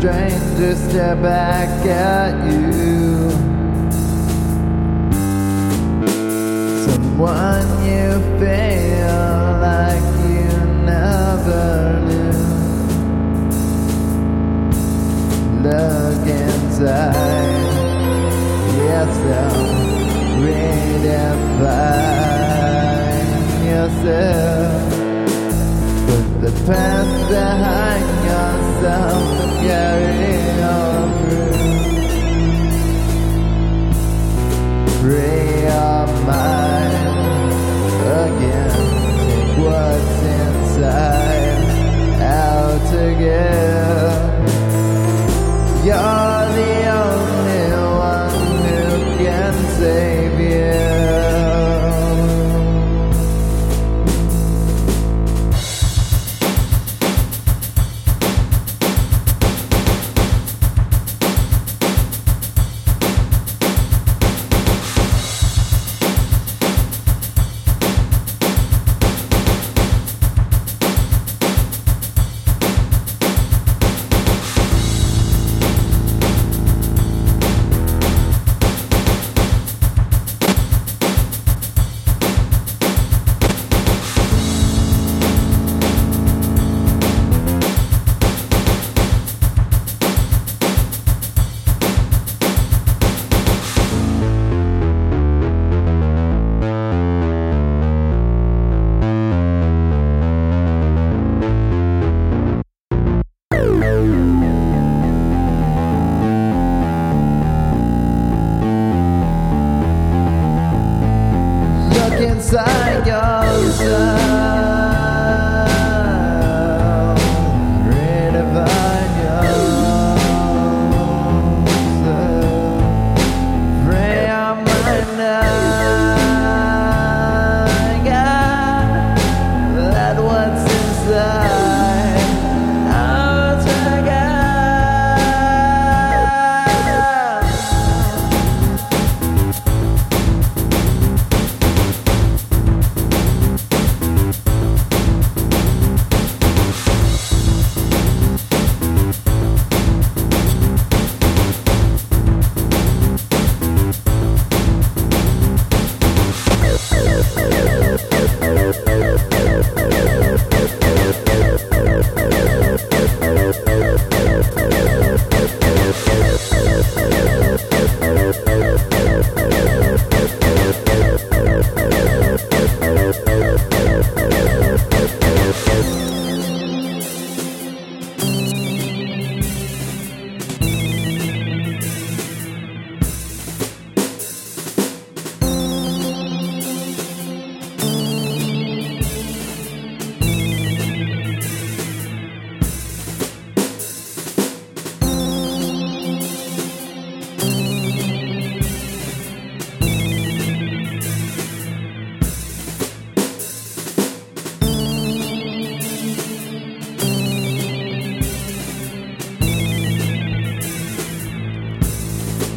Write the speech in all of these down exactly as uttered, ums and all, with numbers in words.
stranger stare back at you. Someone you feel like you never knew. Look inside yourself, redefine yourself. Put the past behind yourself and carry on through. Free your mind again. Take what's inside out again. You're the only one who can save you.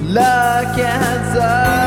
Look inside.